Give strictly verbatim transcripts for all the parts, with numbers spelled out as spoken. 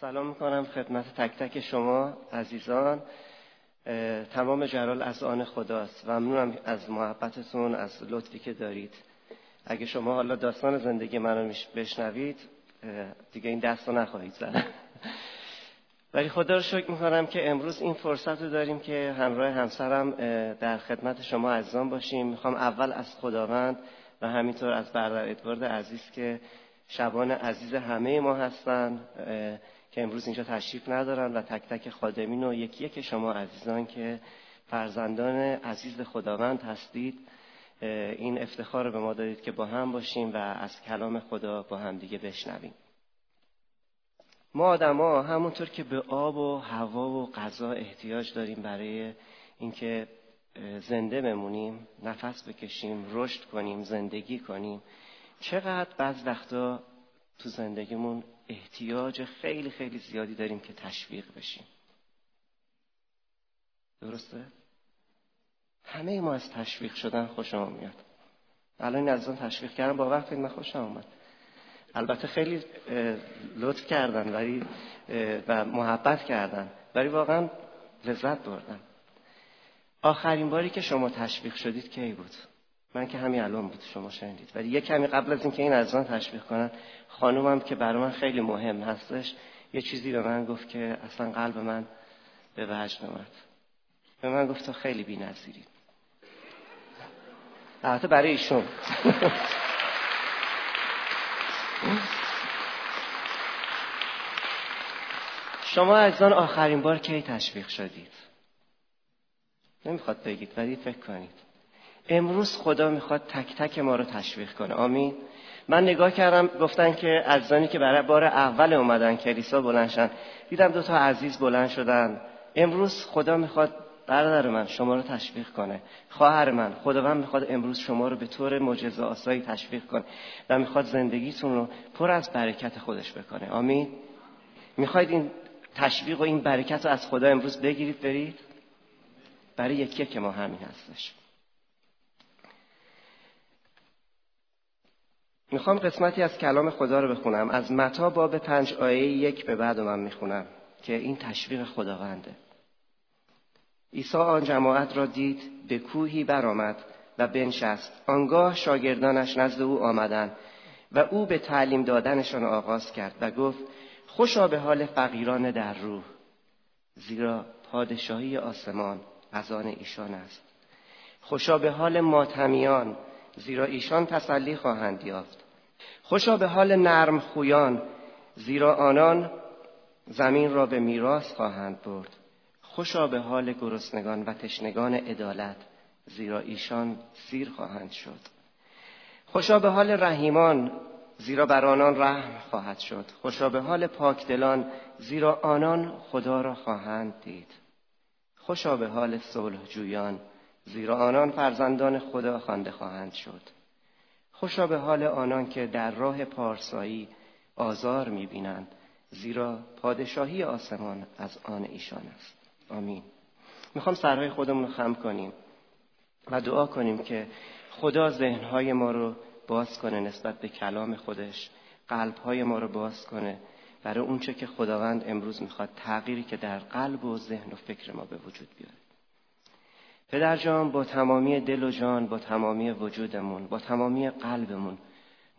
سلام میکنم خدمت تک تک شما عزیزان. تمام جلال از آن خداست و ممنونم از محبتتون، از لطفی که دارید. اگه شما حالا داستان زندگی منو بشنوید دیگه این دستو نخواهید زد. ولی خدا رو شکر میکنم که امروز این فرصت رو داریم که همراه همسرم در خدمت شما عزیزان باشیم. میخوام اول از خداوند و همینطور از برادر ادوارد عزیز که شبان عزیز همه ما هستن که امروز اینجا تشریف ندارن، و تک تک خادمین و یکی یکی شما عزیزان که فرزندان عزیز خداوند هستید، این افتخار رو به ما دادید که با هم باشیم و از کلام خدا با هم دیگه بشنویم. ما آدما همونطور که به آب و هوا و غذا احتیاج داریم برای اینکه زنده بمونیم، نفس بکشیم، رشد کنیم، زندگی کنیم، چقدر بعض وقتا تو زندگیمون احتیاج خیلی خیلی زیادی داریم که تشویق بشیم. درسته؟ همه ما از تشویق شدن خوشمون میاد. الان این عزیزان تشویق کردن، باور کنید من خوشم اومد. البته خیلی لطف کردن ولی و محبت کردن، ولی واقعا لذت بردن. آخرین باری که شما تشویق شدید کی بود؟ من که همین الان بود شما شنیدید، ولی یه کمی قبل از اینکه این عزیزان تشویق کنن، خانومم که برای من خیلی مهم هستش یه چیزی به من گفت که اصلا قلب من به وجد اومد. به من گفت خیلی بی‌نظیرید. البته برای ایشون. شما عزیزان آخرین بار کی تشویق شدید؟ نمیخواد بگید ولی فکر کنید. امروز خدا میخواد تک تک ما رو تشویق کنه. آمین. من نگاه کردم گفتن که عزیزانی که برای بار اول اومدن کلیسا بلند شدن، دیدم دو تا عزیز بلند شدن. امروز خدا میخواد برادر من شما رو تشویق کنه، خواهر من، خداوند میخواد امروز شما رو به طور معجزه آسایی تشویق کنه و میخواد زندگیتون رو پر از برکت خودش بکنه. آمین. میخواید این تشویق و این برکت رو از خدا امروز بگیرید برید؟ برای یکی که ما همین هستش. میخوام قسمتی از کلام خدا رو بخونم از متی باب پنج آیه یک به بعد. من میخونم که این تشویق خداونده. عیسی آن جماعت را دید، به کوهی برآمد و بنشست. آنگاه شاگردانش نزد او آمدند و او به تعلیم دادنشان آغاز کرد و گفت خوشا به حال فقیران در روح، زیرا پادشاهی آسمان از آن ایشان است. خوشا به حال ماتمیان، زیرا ایشان تسلی خواهند یافت. خوشا به حال نرم خویان، زیرا آنان زمین را به میراث خواهند برد. خوشا به حال گرسنگان و تشنگان عدالت، زیرا ایشان سیر خواهند شد. خوشا به حال رحیمان، زیرا بر آنان رحم خواهد شد. خوشا به حال پاکدلان، زیرا آنان خدا را خواهند دید. خوشا به حال صلحجویان، زیرا آنان فرزندان خدا خوانده خواهند شد. خوشا به حال آنان که در راه پارسایی آزار می‌بینند، زیرا پادشاهی آسمان از آن ایشان است. آمین. میخوام سرهای خودمون رو خم کنیم و دعا کنیم که خدا ذهنهای ما رو باز کنه نسبت به کلام خودش، قلبهای ما رو باز کنه برای اون چه که خداوند امروز میخواد تغییری که در قلب و ذهن و فکر ما به وجود بیاره. پدر جان، با تمامی دل و جان، با تمامی وجودمون، با تمامی قلبمون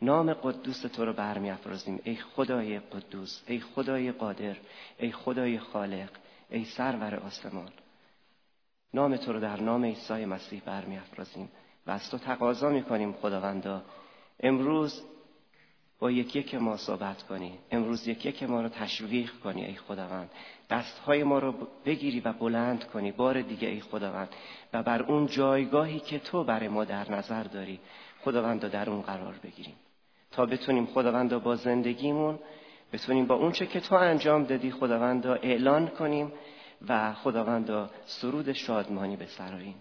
نام قدوس تو رو برمی‌افرازیم. ای خدای قدوس، ای خدای قادر، ای خدای خالق، ای سرور آسمان. نام تو رو در نام عیسی مسیح برمی‌افرازیم و از تو تقاضا می‌کنیم خداوندا امروز با یکی که ما صحبت کنی، امروز یکی که ما رو تشویق کنی. ای خداوند دستهای ما رو بگیری و بلند کنی بار دیگه ای خداوند، و بر اون جایگاهی که تو برای ما در نظر داری خداوند در اون قرار بگیریم، تا بتونیم خداوند با زندگیمون، بتونیم با اون چه که تو انجام دادی خداوند اعلان کنیم و خداوند سرود شادمانی به سراییم.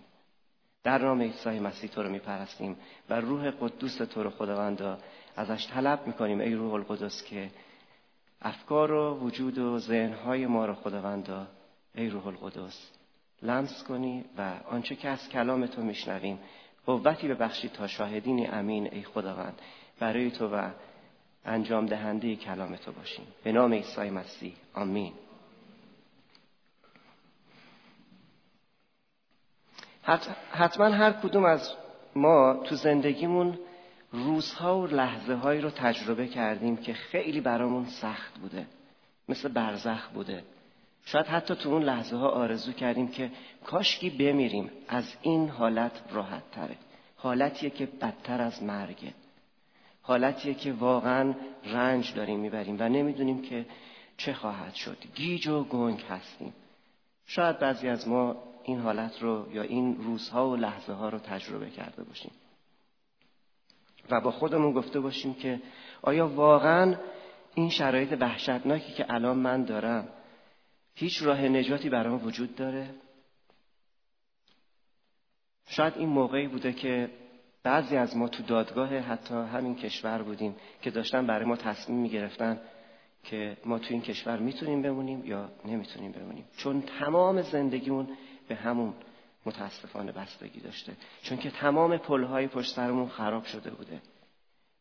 در نام عیسی مسیح تو رو میپرستیم و روح قدوس تو رو خداوند ازش طلب میکنیم. ای روح القدس که افکار و وجود و ذهنهای ما رو خداوندا، ای روح القدس لمس کنی و آنچه که از کلام تو میشنویم قوتی ببخشی تا شاهدین امین ای خداوند برای تو و انجام دهنده کلام تو باشیم. به نام عیسی مسیح آمین. حتما هر کدوم از ما تو زندگیمون روزها و لحظه هایی رو تجربه کردیم که خیلی برامون سخت بوده، مثل برزخ بوده. شاید حتی تو اون لحظه ها آرزو کردیم که کاشکی بمیریم، از این حالت راحت تره. حالتیه که بدتر از مرگه، حالتیه که واقعا رنج داریم میبریم و نمیدونیم که چه خواهد شد، گیج و گنگ هستیم. شاید بعضی از ما این حالت رو یا این روزها و لحظه ها رو تجربه کرده باشیم و با خودمون گفته باشیم که آیا واقعا این شرایط وحشتناکی که الان من دارم هیچ راه نجاتی برام وجود داره؟ شاید این موقعی بوده که بعضی از ما تو دادگاه حتی همین کشور بودیم که داشتن برای ما تصمیم میگرفتن که ما تو این کشور میتونیم بمونیم یا نمیتونیم بمونیم، چون تمام زندگیمون به همون متاسفانه بستگی داشته، چون که تمام پلهای پشت سرمون خراب شده بوده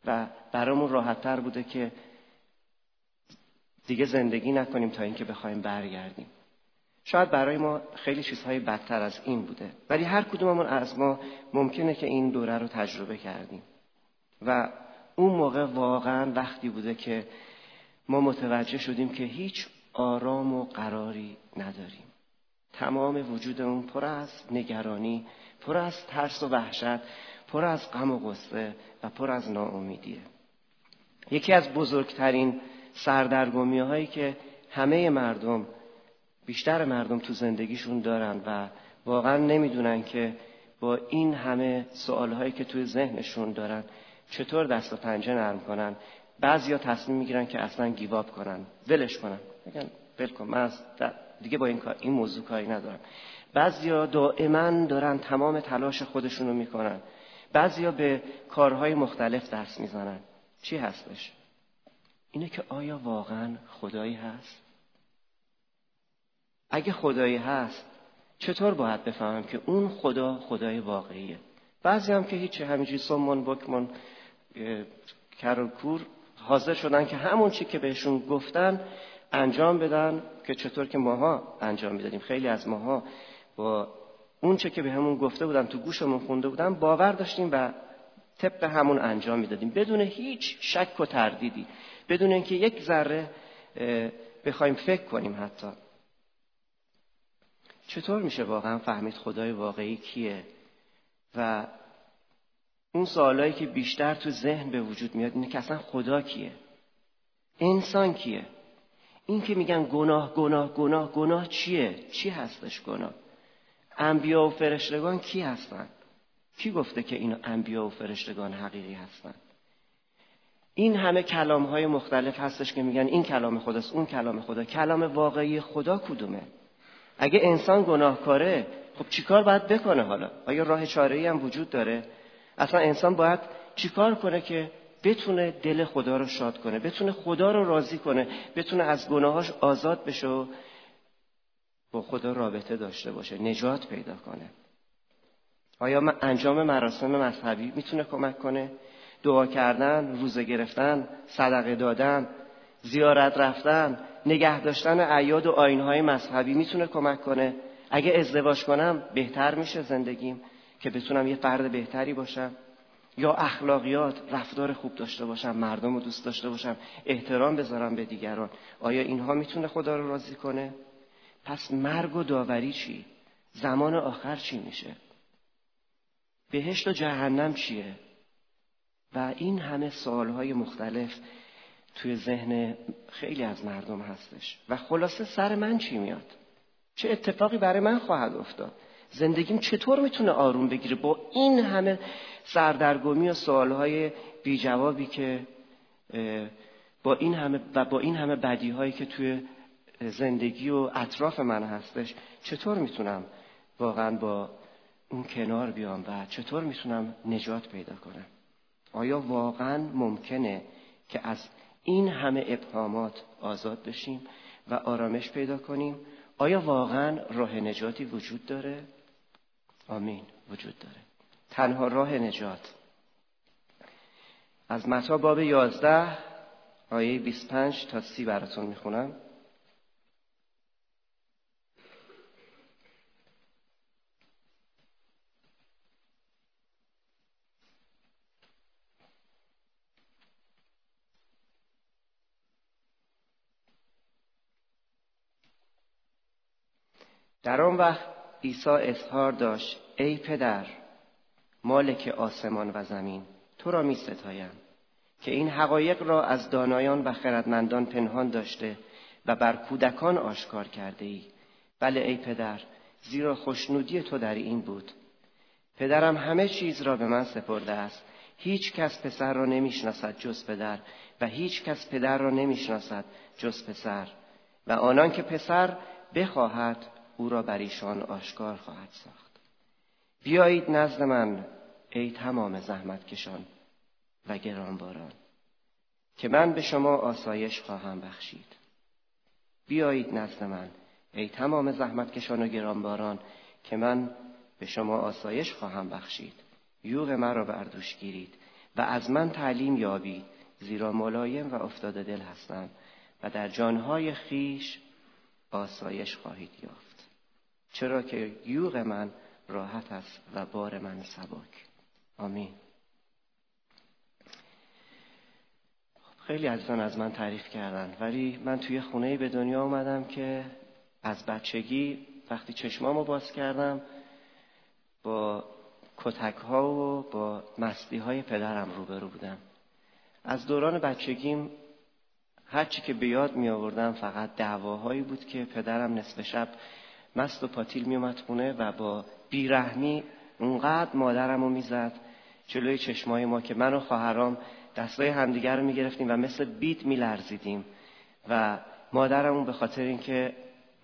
و برامون راحت‌تر بوده که دیگه زندگی نکنیم تا اینکه بخوایم برگردیم. شاید برای ما خیلی چیزهای بدتر از این بوده، ولی هر کدوممون از ما ممکنه که این دوره رو تجربه کردیم و اون موقع واقعا وقتی بوده که ما متوجه شدیم که هیچ آرام و قراری نداریم. تمام وجودمون پر از نگرانی، پر از ترس و وحشت، پر از غم و غصه و پر از ناامیدیه. یکی از بزرگترین سردرگمی‌هایی که همه مردم، بیشتر مردم تو زندگیشون دارن و واقعا نمیدونن که با این همه سوالهایی که توی ذهنشون دارن چطور دست و پنجه نرم کنن. بعضیا تصمیم میگیرن که اصلا گیواب کنن، ولش کنن، میگن ول کن، من دیگه با این کار این موضوع کاری ندارم. بعضیا دائما دارن تمام تلاش خودشونو میکنن. بعضیا به کارهای مختلف دست میزنن. چی هستش؟ اینه که آیا واقعا خدایی هست؟ اگه خدایی هست چطور باید بفهمم که اون خدا خدای واقعیه؟ بعضی هم که هیچ، همینجوری سمون بکمون کر و کور حاضر شدن که همون چی که بهشون گفتن انجام بدن، که چطور که ماها انجام میدادیم. خیلی از ماها با اون چی که به همون گفته بودن، تو گوشمون خونده بودن، باور داشتیم و طبق همون انجام میدادیم، بدون هیچ شک و تردیدی، بدون اینکه یک ذره بخوایم فکر کنیم حتی. چطور میشه واقعا فهمید خدای واقعی کیه؟ و اون سوالایی که بیشتر تو ذهن به وجود میاد اینه که اصلا خدا کیه؟ انسان کیه؟ این که میگن گناه گناه گناه گناه چیه؟ چی هستش گناه؟ انبیا و فرشتگان کی هستن؟ کی گفته که اینا انبیا و فرشتگان حقیقی هستن؟ این همه کلام‌های مختلف هستش که میگن این کلام خداست، اون کلام خدا. کلام واقعی خدا کدومه؟ اگه انسان گناهکاره، خب چیکار باید بکنه حالا؟ آیا راه چاره‌ای هم وجود داره؟ اصلا انسان باید چیکار کنه که بتونه دل خدا رو شاد کنه، بتونه خدا رو راضی کنه، بتونه از گناهاش آزاد بشه و با خدا رابطه داشته باشه، نجات پیدا کنه؟ آیا انجام مراسم مذهبی میتونه کمک کنه؟ دعا کردن، روزه گرفتن، صدقه دادن، زیارت رفتن، نگه داشتن اعیاد و آیین‌های مذهبی میتونه کمک کنه؟ اگه ازدواج کنم بهتر میشه زندگیم که بتونم یه فرد بهتری باشم؟ یا اخلاقیات، رفتار خوب داشته باشم، مردم رو دوست داشته باشم، احترام بذارم به دیگران، آیا اینها میتونه خدا رو راضی کنه؟ پس مرگ و داوری چی؟ زمان آخر چی میشه؟ بهشت و جهنم چیه؟ و این همه سوالهای مختلف توی ذهن خیلی از مردم هستش و خلاصه سر من چی میاد؟ چه اتفاقی برای من خواهد افتاد؟ زندگیم چطور میتونه آروم بگیره با این همه سردرگمی و سوالهای بی جوابی که با این همه و با این همه بدیهایی که توی زندگی و اطراف من هستش؟ چطور میتونم واقعا با اون کنار بیام و چطور میتونم نجات پیدا کنم؟ آیا واقعا ممکنه که از این همه ابهامات آزاد بشیم و آرامش پیدا کنیم؟ آیا واقعا راه نجاتی وجود داره؟ آمین، وجود داره. تنها راه نجات. از متی باب یازده آیه بیست و پنج تا سی براتون میخونم. در آن وقت عیسی اظهار داشت: ای پدر، مالک آسمان و زمین، تو را می ستایم که این حقایق را از دانایان و خردمندان پنهان داشته و بر کودکان آشکار کرده ای. بله ای پدر، زیرا خوشنودی تو در این بود. پدرم همه چیز را به من سپرده است. هیچ کس پسر را نمی شناسد جز پدر و هیچ کس پدر را نمی شناسد جز پسر و آنان که پسر بخواهد او را بر ایشان آشکار خواهد ساخت. بیایید نزد من ای تمام زحمت کشان و گرانباران، که من به شما آسایش خواهم بخشید. بیایید نزد من ای تمام زحمت کشان و گرانباران که من به شما آسایش خواهم بخشید. یوغ مرا بر دوش گیرید و از من تعلیم یابید، زیرا ملایم و افتاده دل هستم و در جانهای خیش آسایش خواهید یافت. چرا که یوغ من راحت است و بار من سبک. آمین. خیلی عزیزان از من تعریف کردن، ولی من توی خونه‌ای به دنیا اومدم که از بچگی وقتی چشمامو باز کردم با کتک‌ها و با مستی‌های پدرم روبرو بودم. از دوران بچگیم هر چی که به یاد می‌آوردم فقط دعواهایی بود که پدرم نصف شب مست و پاتیل میومد خونه و با بیرحمی اونقدر مادرمو میزد جلوی چشمای ما که من و خواهرام دستای همدیگر رو میگرفتیم و مثل بیت میلرزیدیم و مادرمون به خاطر اینکه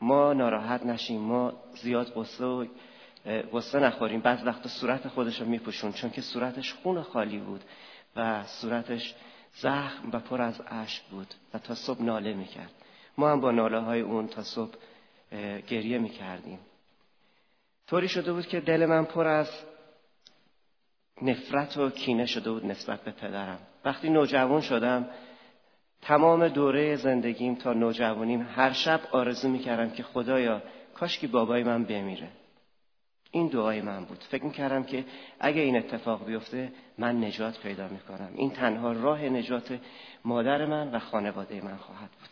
ما ناراحت نشیم، ما زیاد غصه و غصه نخوریم، بعض وقتا صورت خودش رو میپوشون، چون که صورتش خون خالی بود و صورتش زخم و پر از اشک بود و تا صبح ناله میکرد. ما هم با ناله های اون تا صبح گریه میکردیم. طوری شده بود که دل من پر از نفرت و کینه شده بود نسبت به پدرم. وقتی نوجوان شدم، تمام دوره زندگیم تا نوجوانیم هر شب آرزو میکردم که خدایا کاش که بابای من بمیره. این دعای من بود. فکر میکردم که اگه این اتفاق بیفته من نجات پیدا میکنم. این تنها راه نجات مادر من و خانواده من خواهد بود.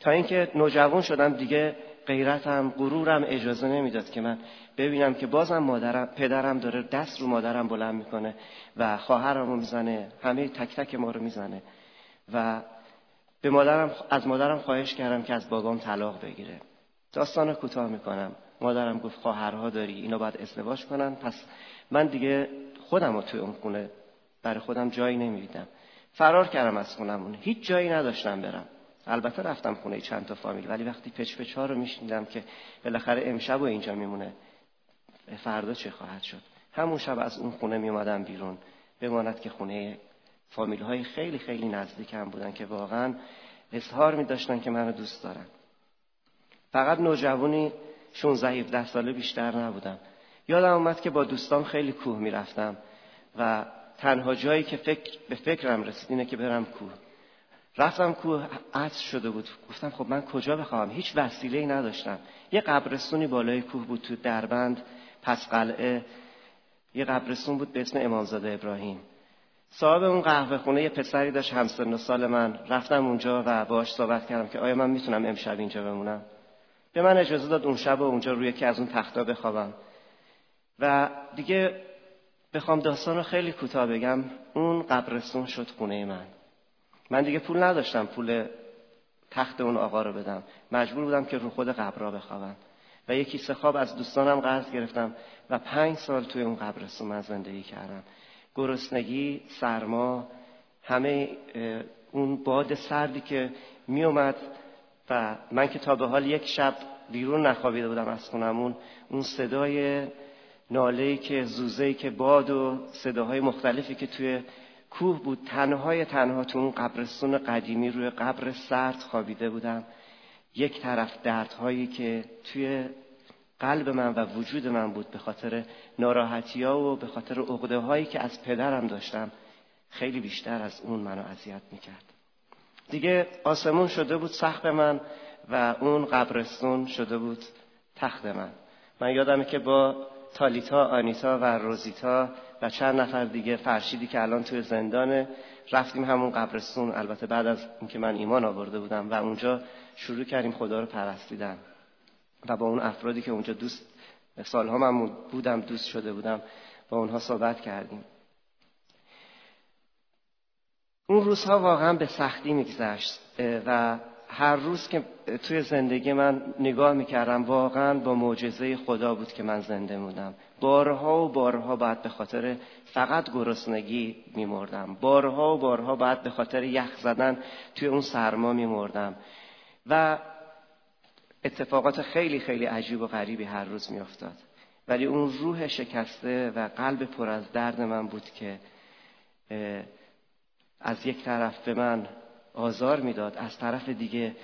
تا اینکه نوجوان شدم دیگه غیرتم، غرورم اجازه نمیداد که من ببینم که بازم مادرم، پدرم داره دست رو مادرم بلند میکنه و خواهرم رو میزنه، همه تک تک ما رو میزنه و به مادرم، از مادرم خواهش کردم که از بابام طلاق بگیره. داستانو کوتاه میکنم. مادرم گفت خواهرها داری، اینا باید ازدواج کنن. پس من دیگه خودم رو توی اون خونه برای خودم جایی نمیدیدم. فرار کردم از خونمون. هیچ جایی نداشتم برم. البته رفتم خونه چند تا فامیل، ولی وقتی پچ‌پچ‌ها رو میشنیدم که بالاخره امشب و اینجا میمونه، فردا چه خواهد شد، همون شب از اون خونه میومدم بیرون. بماند که خونه فامیل های خیلی خیلی نزدیکم بودن که واقعا اصرار می‌داشتن که منو دوست دارن. فقط نوجوانی شانزده هفده ساله بیشتر نبودم. یادم اومد که با دوستام خیلی کوه میرفتم و تنها جایی که فکر به فکرم رسید اینه که برم کوه. رفتم کوه، عطس شده بود. گفتم خب من کجا بخوام، هیچ وسیله‌ای نداشتم. یه قبرستونی بالای کوه بود تو دربند پس قلعه، یه قبرستون بود به اسم امامزاده ابراهیم. صاحب اون قهوه خونه یه پسری داشت همسن و سال من. رفتم اونجا و باهاش صحبت کردم که آیا من میتونم امشب اینجا بمونم. به من اجازه داد اون شب اونجا روی یکی از اون تختا بخوابم. و دیگه بخوام داستانو خیلی کوتاه بگم، اون قبرستون شد خونه من. من دیگه پول نداشتم پول تخت اون آقا رو بدم، مجبور بودم که رو خود قبرا بخوابم و یه کیسه خواب از دوستانم قرض گرفتم و پنج سال توی اون قبرستون من زندگی کردم. گرسنگی، سرما، همه اون باد سردی که می اومد و من که تا به حال یک شب بیرون نخوابیده بودم از خونمون، اون صدای ناله‌ای که زوزه‌ای که باد و صداهای مختلفی که توی کوه بود، تنهای تنها تو اون قبرستون قدیمی روی قبر سرد خوابیده بودم. یک طرف دردهایی که توی قلب من و وجود من بود به خاطر ناراحتی‌ها و به خاطر عقده‌هایی که از پدرم داشتم، خیلی بیشتر از اون منو اذیت میکرد. دیگه آسمون شده بود سقف من و اون قبرستون شده بود تخت من. من یادمه که با تالیتا، آنیتا و روزیتا و چند نفر دیگه، فرشیدی که الان توی زندانه، رفتیم همون قبرستون، البته بعد از اینکه من ایمان آورده بودم، و اونجا شروع کردیم خدا رو پرستیدن و با اون افرادی که اونجا دوست سالها من بودم، دوست شده بودم، با اونها صحبت کردیم. اون روزها واقعا به سختی میگذشت و هر روز که توی زندگی من نگاه میکردم واقعا با معجزه خدا بود که من زنده بودم. بارها و بارها بعد به خاطر فقط گرسنگی میمردم، بارها و بارها بعد به خاطر یخ زدن توی اون سرما میمردم و اتفاقات خیلی خیلی عجیب و غریبی هر روز میافتاد، ولی اون روح شکسته و قلب پر از درد من بود که از یک طرف به من آزار میداد، از طرف دیگه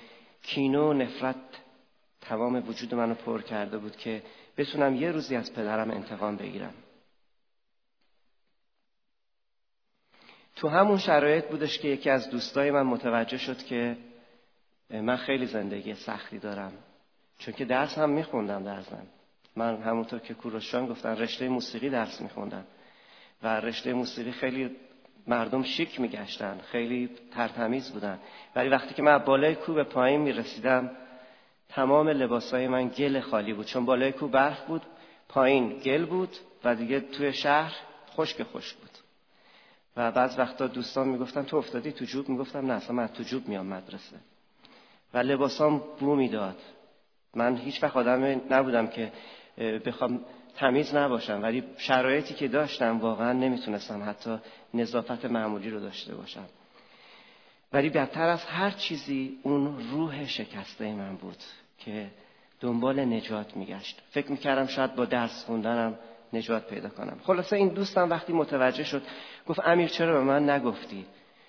کینه و نفرت تمام وجود منو پر کرده بود که بتونم یه روزی از پدرم انتقام بگیرم. تو همون شرایط بودش که یکی از دوستای من متوجه شد که من خیلی زندگی سختی دارم، چون که درس هم میخوندم در ضمن. من همونطور که کوروشان گفتن رشته موسیقی درس میخوندم و رشته موسیقی خیلی مردم شیک میگشتن، خیلی ترتمیز بودن، ولی وقتی که من بالای کوه به پایین میرسیدم تمام لباسای من گل خالی بود، چون بالای کوه برف بود، پایین گل بود و دیگه توی شهر خشک خشک بود. و بعض وقتا دوستان میگفتن تو افتادی تو جوب، میگفتم نه اصلا من تو جوب میام مدرسه، و لباسام بو میداد. من هیچ وقت آدم نبودم که بخوام تمیز نباشم، ولی شرایطی که داشتم واقعا نمیتونستم حتی نظافت معمولی رو داشته باشم. ولی بدتر از هر چیزی اون روح شکسته من بود که دنبال نجات میگشت. فکر میکردم شاید با درس خوندنم نجات پیدا کنم. خلاصه این دوستم وقتی متوجه شد گفت امیر چرا به من نگفتی؟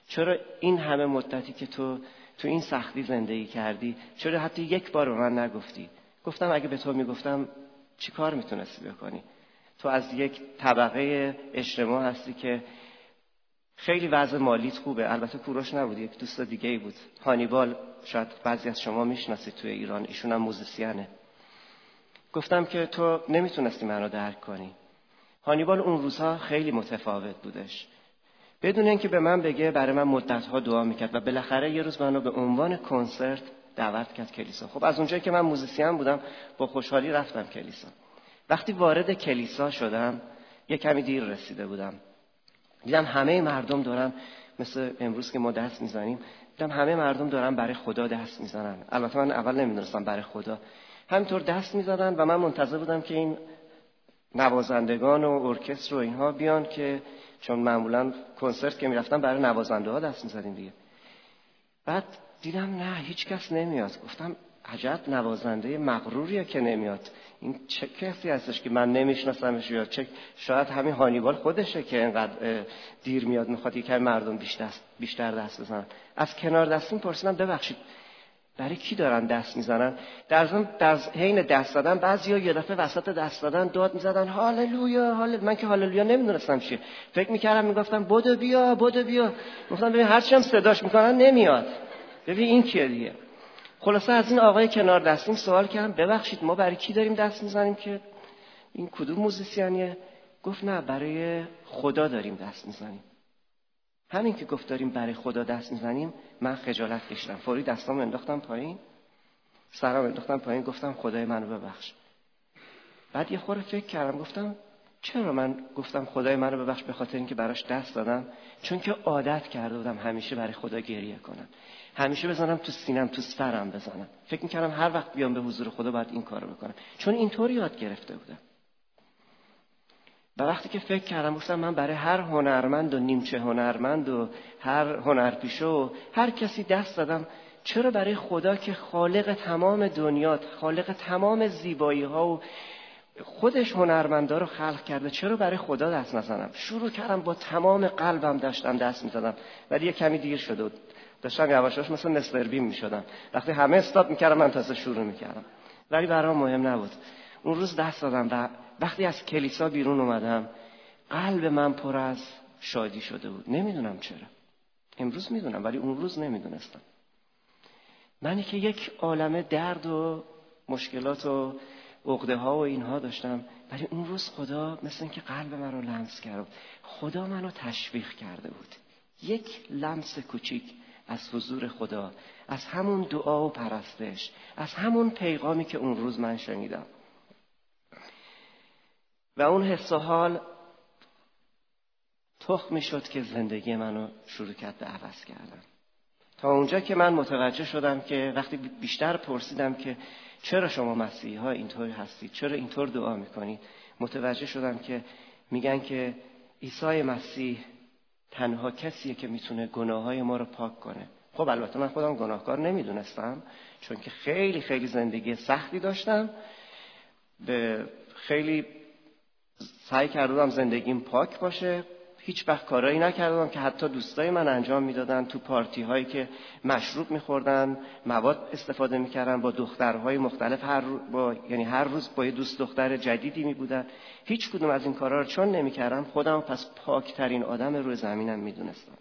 چرا این همه مدتی که تو تو این سختی زندگی کردی چرا حتی یک بار به من نگفتی؟ گفتم اگه به تو میگفتم چی کار میتونستی بکنی؟ تو از یک طبقه اجتماع هستی که خیلی وضع مالیت خوبه. البته کوروش نبود، یک دوست دیگه ای بود، هانیبال، شاید بعضی از شما میشناسید توی ایران، ایشون هم موزیسینه. گفتم که تو نمیتونستی منو درک کنی. هانیبال اون روزها خیلی متفاوت بودش، بدون اینکه به من بگه برای من مدت‌ها دعا میکرد و بالاخره یه روز منو به عنوان کنسرت دعوت کرد کلیسا. خب از اونجایی که من موزیسین بودم با خوشحالی رفتم کلیسا. وقتی وارد کلیسا شدم یه کمی دیر رسیده بودم، دیدم همه مردم دارن، مثل امروز که ما دست میزنیم، دیدم همه مردم دارن برای خدا دست میزنن. البته من اول نمیدونستم برای خدا، همینطور دست میزدن و من منتظر بودم که این نوازندگان و ارکستر و اینها بیان، که چون معمولا کنسرت که میرفتم برای نوازنده ها دست میزدیم دیگه. بعد دیدم نه هیچ کس نمیاد. گفتم عجب نوازنده مغروریه که نمیاد، این چه کسی هستش که من نمیشناسمش، یا چه شاید همین هانیبال خودشه که اینقدر دیر میاد، میخواد یکم مردم بیشتر بیشتر دست بزنن. از کنار دستم پرسیدم ببخشید برای کی دارن دست میزنن؟ در ضمن در حین دست دادن بعضیا یه دفعه وسط دست دادن داد میزدن هاللویا هال، من که هاللویا نمیدونستم چیه، فکر میکردم میگفتم بدو بیا بدو بیا، گفتم ببین هر چیم صداش میکنن نمیاد، ببین این کیه دیگه. خلاصه از این آقای کنار دستیم سوال کردم ببخشید ما برای کی داریم دست میزنیم که این کدوم موزیسینیه؟ گفت نه برای خدا داریم دست میزنیم. همین که گفت داریم برای خدا دست میزنیم من خجالت کشیدم، فوری دستامو انداختم پایین، سرام انداختم پایین، گفتم خدای منو ببخش. بعد یه خورده فکر کردم گفتم چرا من گفتم خدای منو ببخش؟ به خاطر اینکه براش دست دادم، چون که عادت کرده بودم همیشه برای خدا گریه کنم، همیشه بزنم تو سینم، تو سرم بزنم. فکر می‌کردم هر وقت بیام به حضور خدا باید این کارو بکنم، چون اینطوری یاد گرفته بودم. و وقتی که فکر کردم گفتم من برای هر هنرمند و نیمچه هنرمند و هر هنرپیشه و هر کسی دست دادم، چرا برای خدا که خالق تمام دنیا، خالق تمام زیبایی‌ها و خودش هنرمندا رو خلق کرده، چرا برای خدا دست نزنم؟ شروع کردم با تمام قلبم داشتم دست می‌زدم، ولی یه کمی دیر شده بود، داشتم یواشاش مثل مستر بیم می‌شدم. وقتی همه استاپ می‌کردم من تازه شروع می‌کردم، ولی برام مهم نبود. اون روز دست دادم و وقتی از کلیسا بیرون اومدم قلب من پر از شادی شده بود. نمیدونم چرا. امروز میدونم ولی اون روز نمیدونستم. منی که یک عالمه درد و مشکلات و عقده ها و اینها داشتم، ولی اون روز خدا مثل اینکه قلب من رو لمس کرد. خدا منو تشویق کرده بود. یک لمس کوچیک از حضور خدا، از همون دعا و پرستش، از همون پیغامی که اون روز من شنیدم. و اون حس و حال تخمی شد که زندگی منو شروع کرد به عوض کردن. تا اونجا که من متوجه شدم که وقتی بیشتر پرسیدم که چرا شما مسیحی ها اینطور هستید، چرا اینطور دعا میکنید، متوجه شدم که میگن که عیسی مسیح تنها کسیه که میتونه گناههای ما رو پاک کنه. خب البته من خودم گناهکار نمیدونستم، چون که خیلی خیلی زندگی سختی داشتم. به خیلی سعی کردم زندگیم پاک باشه. هیچ وقت کارایی نکردم که حتی دوستای من انجام میدادن. تو پارتی هایی که مشروب میخوردن، مواد استفاده میکردن، با دخترهای مختلف هر رو... با... یعنی هر روز با یه دوست دختر جدیدی میبودن. هیچ کدوم از این کارا رو چون نمیکردم، خودم پس پاکترین آدم روی زمینم میدونستم.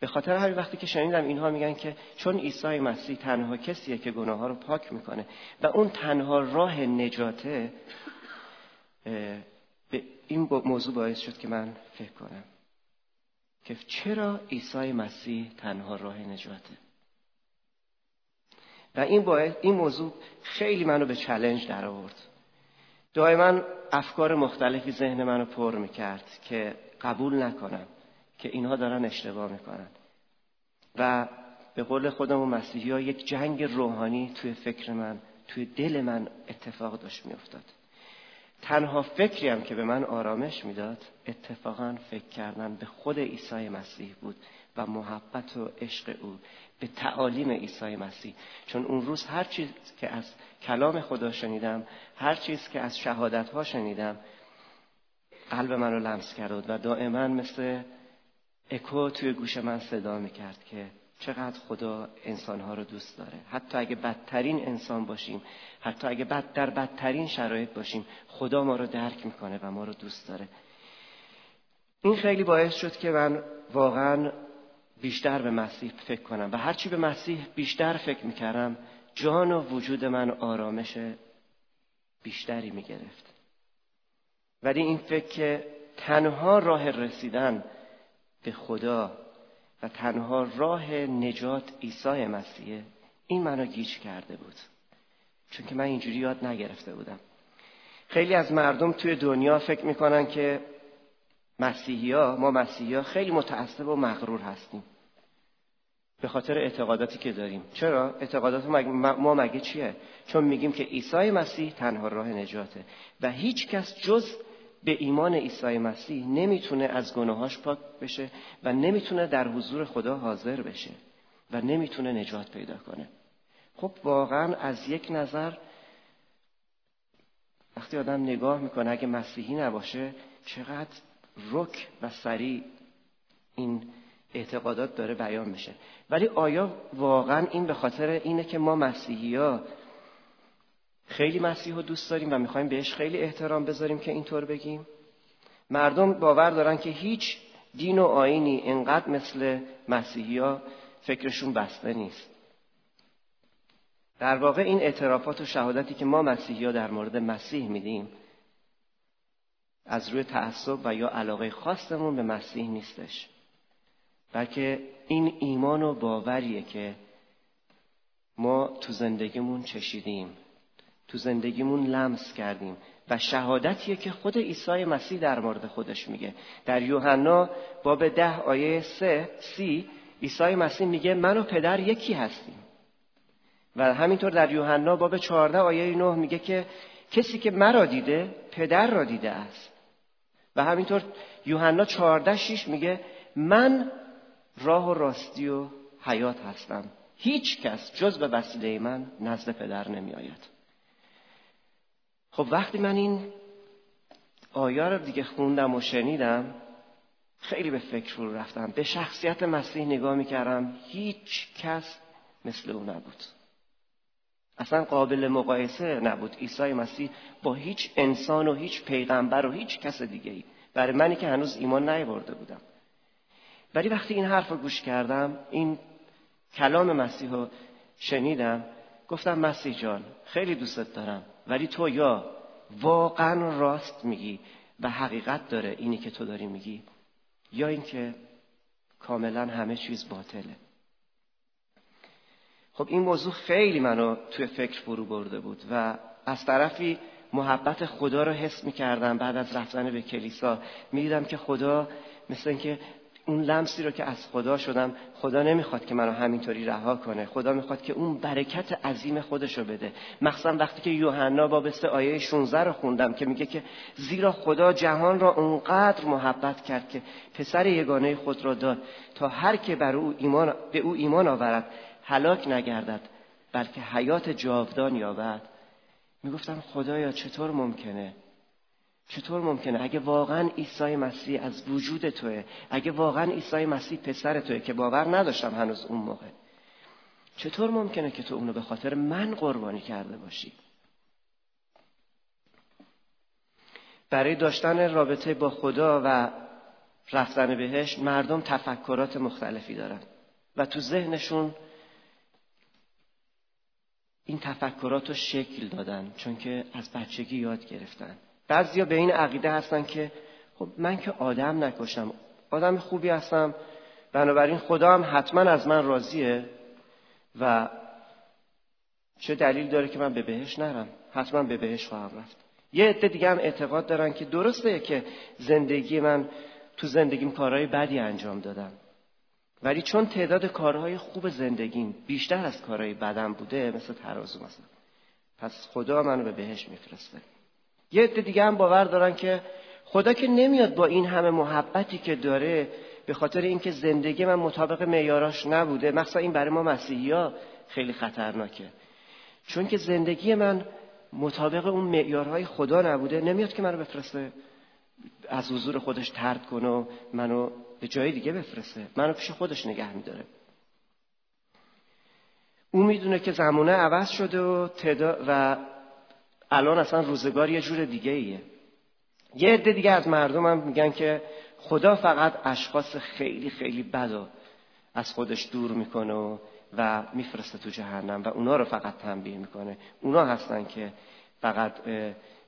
به خاطر همین وقتی که شنیدم اینها میگن که چون عیسی مسیح تنها کسیه که گناهها رو پاک میکنه و اون تنها راه نجاته، این موضوع باعث شد که من فکر کنم که چرا عیسی مسیح تنها راه نجاته. و این باعث این موضوع خیلی منو به چالش در آورد. دائما افکار مختلفی ذهن منو پر میکرد که قبول نکنم که اینها دارن اشتباه میکنن. و به قول خودمون مسیحی‌ها یک جنگ روحانی توی فکر من، توی دل من اتفاق داشت میافتاد. تنها فکری هم که به من آرامش میداد اتفاقا فکر کردن به خود عیسی مسیح بود و محبت و عشق او، به تعالیم عیسی مسیح. چون اون روز هر چیز که از کلام خدا شنیدم، هر چیز که از شهادت ها شنیدم، قلب من رو لمس کرد و دائما مثل اکو توی گوش من صدا میکرد که چقدر خدا انسانها رو دوست داره. حتی اگه بدترین انسان باشیم، حتی اگه بد در بدترین شرایط باشیم، خدا ما رو درک میکنه و ما رو دوست داره. این خیلی باعث شد که من واقعا بیشتر به مسیح فکر کنم و هرچی به مسیح بیشتر فکر میکردم، جان و وجود من آرامش بیشتری میگرفت. ولی این فکر که تنها راه رسیدن به خدا و تنها راه نجات عیسی مسیحه، این منو گیج کرده بود، چون که من اینجوری یاد نگرفته بودم. خیلی از مردم توی دنیا فکر میکنن که مسیحی‌ها، ما مسیحی‌ها خیلی متعصب و مغرور هستیم به خاطر اعتقاداتی که داریم. چرا؟ اعتقادات ما مگه چیه؟ چون میگیم که عیسی مسیح تنها راه نجاته و هیچ کس جز به ایمان عیسی مسیح نمیتونه از گناهاش پاک بشه و نمیتونه در حضور خدا حاضر بشه و نمیتونه نجات پیدا کنه. خب واقعا از یک نظر وقتی آدم نگاه میکنه، اگه مسیحی نباشه چقدر رک و سریع این اعتقادات داره بیان میشه. ولی آیا واقعا این به خاطر اینه که ما مسیحی‌ها خیلی مسیح رو دوست داریم و میخوایم بهش خیلی احترام بذاریم که اینطور بگیم؟ مردم باور دارن که هیچ دین و آیینی انقدر مثل مسیحی ها فکرشون بسته نیست. در واقع این اعترافات و شهادتی که ما مسیحی ها در مورد مسیح میدیم از روی تعصب و یا علاقه خاصمون به مسیح نیستش، بلکه این ایمان و باوریه که ما تو زندگیمون چشیدیم، تو زندگیمون لمس کردیم و شهادتیه که خود عیسی مسیح در مورد خودش میگه. در یوحنا باب ده آیه سه سی عیسی مسیح میگه من و پدر یکی هستیم. و همینطور در یوحنا باب چهارده آیه نه میگه که کسی که مرا دیده پدر را دیده است. و همینطور یوحنا چهارده شش میگه من راه و راستی و حیات هستم، هیچ کس جز به وسیله من نزد پدر نمی آید. خب وقتی من این آیه رو دیگه خوندم و شنیدم، خیلی به فکر فرو رفتم. به شخصیت مسیح نگاه میکردم، هیچ کس مثل او نبود، اصلا قابل مقایسه نبود عیسی مسیح با هیچ انسان و هیچ پیغمبر و هیچ کس دیگه‌ای. برای منی که هنوز ایمان نیاورده بودم. ولی وقتی این حرف رو گوش کردم، این کلام مسیح رو شنیدم، گفتم مسیح جان خیلی دوستت دارم، ولی تو یا واقعا راست میگی و حقیقت داره اینی که تو داری میگی، یا اینکه کاملا همه چیز باطله. خب این موضوع خیلی منو توی فکر فرو برده بود و از طرفی محبت خدا رو حس می‌کردم. بعد از رفتن به کلیسا می‌دیدم که خدا، مثل اینکه اون لمسی رو که از خدا شدم، خدا نمیخواد که منو همینطوری رها کنه. خدا میخواد که اون برکت عظیم خودش رو بده. مخصوصا وقتی که یوحنا باب سه آیه شانزده رو خوندم که میگه که زیرا خدا جهان را اونقدر محبت کرد که پسر یگانه خود را داد تا هر که بر او ایمان به او ایمان آورد هلاک نگردد بلکه حیات جاودان یابد. میگفتم خدایا چطور ممکنه؟ چطور ممکنه؟ اگه واقعا عیسی مسیح از وجود توئه، اگه واقعا عیسی مسیح پسر توئه که باور نداشتم هنوز اون موقع، چطور ممکنه که تو اونو به خاطر من قربانی کرده باشی؟ برای داشتن رابطه با خدا و رفتن بهش مردم تفکرات مختلفی دارن و تو ذهنشون این تفکرات رو شکل دادن، چون که از بچگی یاد گرفتن. بعضیا به این عقیده هستن که خب من که آدم نکشتم، آدم خوبی هستم، بنابراین خدا هم حتما از من راضیه و چه دلیل داره که من به بهشت نرم، حتما به بهشت خواهم رفت. یه عده دیگه هم اعتقاد دارن که درسته که زندگی من، تو زندگیم کارهای بدی انجام دادم، ولی چون تعداد کارهای خوب زندگیم بیشتر از کارهای بدم بوده، مثل ترازو مثلا، پس خدا منو به بهشت میفرسته. یه عده دیگه هم باور دارن که خدا که نمیاد با این همه محبتی که داره، به خاطر اینکه زندگی من مطابق معیاراش نبوده، مخصوصا این برای ما مسیحی‌ها خیلی خطرناکه، چون که زندگی من مطابق اون معیارهای خدا نبوده، نمیاد که منو بفرسته، از حضور خودش طرد کنه و منو به جای دیگه بفرسته، منو پیش خودش نگه می‌داره. اون میدونه که زمانه عوض شده و تعداد و الان اصلا روزگار یه جور دیگه ایه. یه عده دیگه از مردم هم میگن که خدا فقط اشخاص خیلی خیلی بدو از خودش دور میکنه و میفرسته تو جهنم و اونا رو فقط تنبیه میکنه. اونا هستن که فقط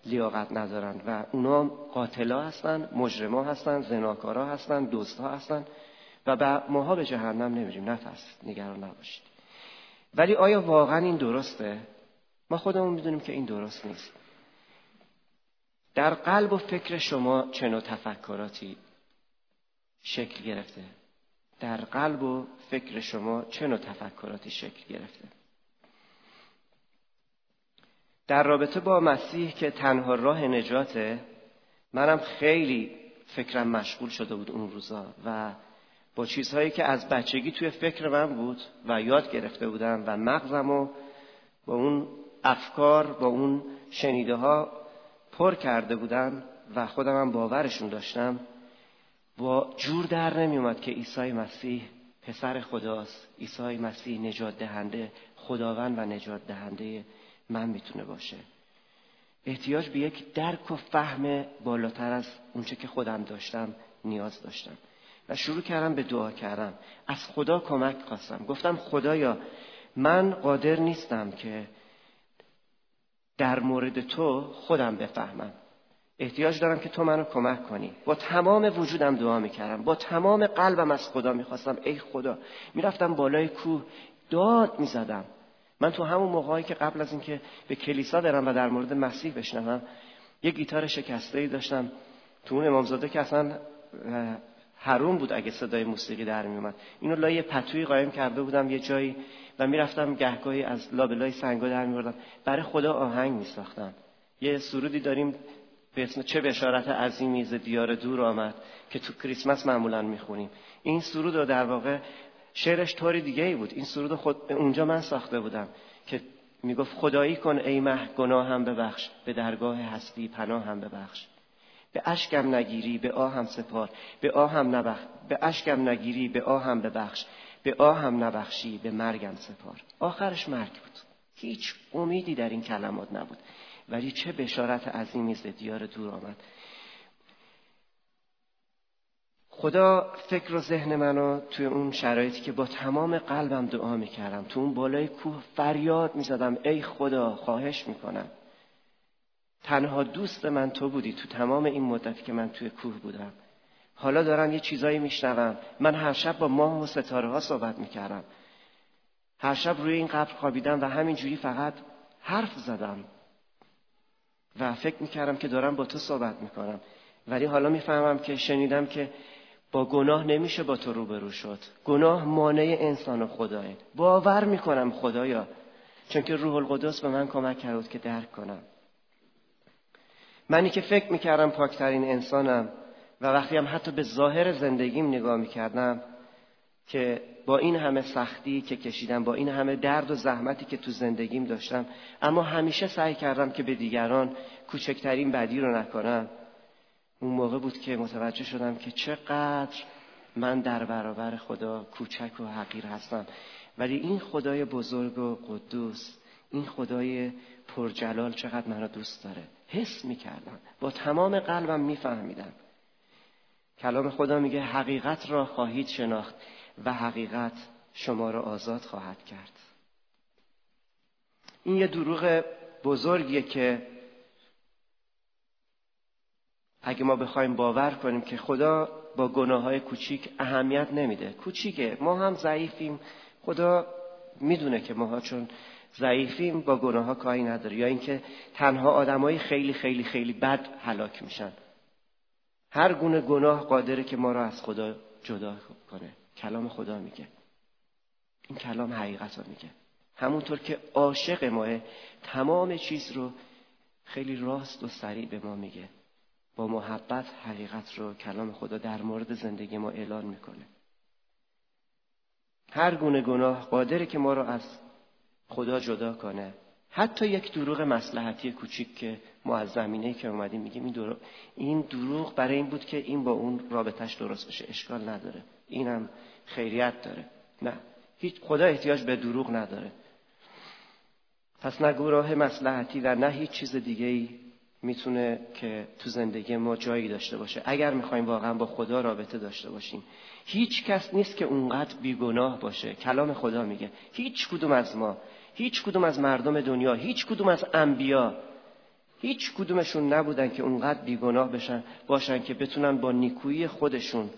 لیاقت ندارن و اونا قاتلا هستن، مجرما هستن، زناکارا هستن، دزدا هستن و به ماها به جهنم نمیریم، نترس، نگران نباشید. ولی آیا واقعا این درسته؟ ما خودمون میدونیم که این درست نیست. در قلب و فکر شما چنو تفکراتی شکل گرفته؟ در قلب و فکر شما چنو تفکراتی شکل گرفته؟ در رابطه با مسیح که تنها راه نجاته، منم خیلی فکرم مشغول شده بود اون روزا و با چیزهایی که از بچگی توی فکر من بود و یاد گرفته بودم و مغزمو با اون افکار، با اون شنیده ها پر کرده بودم و خودم هم باورشون داشتم. با جور در نمی اومد که عیسی مسیح پسر خداست، عیسی مسیح نجات دهنده، خداوند و نجات دهنده من میتونه باشه. احتیاج به یک درک و فهم بالاتر از اونچه که خودم داشتم نیاز داشتم و شروع کردم به دعا کردم، از خدا کمک خواستم. گفتم خدایا من قادر نیستم که در مورد تو خودم بفهمم، احتیاج دارم که تو منو کمک کنی. با تمام وجودم دعا میکردم، با تمام قلبم از خدا میخواستم. ای خدا میرفتم بالای کوه داد میزدم. من تو همون موقعی که قبل از این که به کلیسا برم و در مورد مسیح بشنوم، یه گیتار شکسته‌ای داشتم تو اون امامزاده که اصلا حروم بود اگه صدای موسیقی در میومد. اینو لای پتویی قایم کرده بودم یه جایی و میرفتم گهگاهی از لابلای سنگا در میوردم، برای خدا آهنگ میساختم. یه سرودی داریم به اسم چه بشارت عظیمی ز دیار دور آمد که تو کریسمس معمولا میخونیم. این سرود رو در واقع شعرش طوری دیگه ای بود. این سرود رو خود اونجا من ساخته بودم که میگفت خدایی کن ای مه گناهم ببخش، به درگاه هستی پناهم ببخش، به اشکم نگیری به آهم سپار، به آهم نبخش، به اشکم نگیری به آهم ببخش، به آهم نبخشی به مرگم سپار. آخرش مرگ بود، هیچ امیدی در این کلمات نبود، ولی چه بشارت عظیمی ز دیار دور آمد. خدا فکر و ذهن منو توی اون شرایطی که با تمام قلبم دعا میکردم، تو اون بالای کوه فریاد میزدم ای خدا خواهش میکنم، تنها دوست من تو بودی تو تمام این مدتی که من توی کوه بودم. حالا دارم یه چیزایی میشنوم. من هر شب با ماه و ستاره ها صحبت میکردم، هر شب روی این قبر خوابیدم و همینجوری فقط حرف زدم و فکر میکردم که دارم با تو صحبت میکنم، ولی حالا میفهمم که شنیدم که با گناه نمیشه با تو روبرو شد، گناه مانع انسان و خداه. باور میکنم خدایا، چون که روح القدس به من کمک کرد که درک کنم. منی که فکر میکردم پاکترین انسانم و وقتی هم حتی به ظاهر زندگیم نگاه میکردم که با این همه سختی که کشیدم، با این همه درد و زحمتی که تو زندگیم داشتم، اما همیشه سعی کردم که به دیگران کوچکترین بدی رو نکنم، اون موقع بود که متوجه شدم که چقدر من در برابر خدا کوچک و حقیر هستم. ولی این خدای بزرگ و قدوس، این خدای پرجلال چقدر منو دوست داره. حس میکردم، با تمام قلبم میفهمیدم. کلام خدا میگه حقیقت را خواهید شناخت و حقیقت شما را آزاد خواهد کرد. این یه دروغ بزرگیه که اگه ما بخوایم باور کنیم که خدا با گناه‌های کوچیک اهمیت نمیده. کوچیکه، ما هم ضعیفیم، خدا میدونه که ماها چون ضعیفیم با گناه‌ها کاری نداره، یا اینکه تنها آدمای خیلی خیلی خیلی بد هلاک میشن. هر گونه گناه قادره که ما را از خدا جدا کنه. کلام خدا میگه، این کلام حقیقت رو میگه، همونطور که عاشق ماه تمام چیز رو خیلی راست و سریع به ما میگه، با محبت حقیقت رو کلام خدا در مورد زندگی ما اعلان میکنه. هر گونه گناه قادره که ما رو از خدا جدا کنه، حتی یک دروغ مصلحتی کوچیک که ما از زمینه‌ای که اومدیم میگیم این دروغ، این دروغ برای این بود که این با اون رابطهش درست بشه، اشکال نداره، اینم خیریت داره. نه، هیچ خدا احتیاج به دروغ نداره. پس نه گناه مصلحتی و نه هیچ چیز دیگه‌ای میتونه که تو زندگی ما جایی داشته باشه اگر میخوایم واقعا با خدا رابطه داشته باشیم. هیچ کس نیست که اونقدر بیگناه باشه. کلام خدا میگه هیچ کدوم از ما، هیچ کدوم از مردم دنیا، هیچ کدوم از انبیا، هیچ کدومشون نبودن که اونقدر بیگناه بشن باشن که بتونن با نیکویی خودشون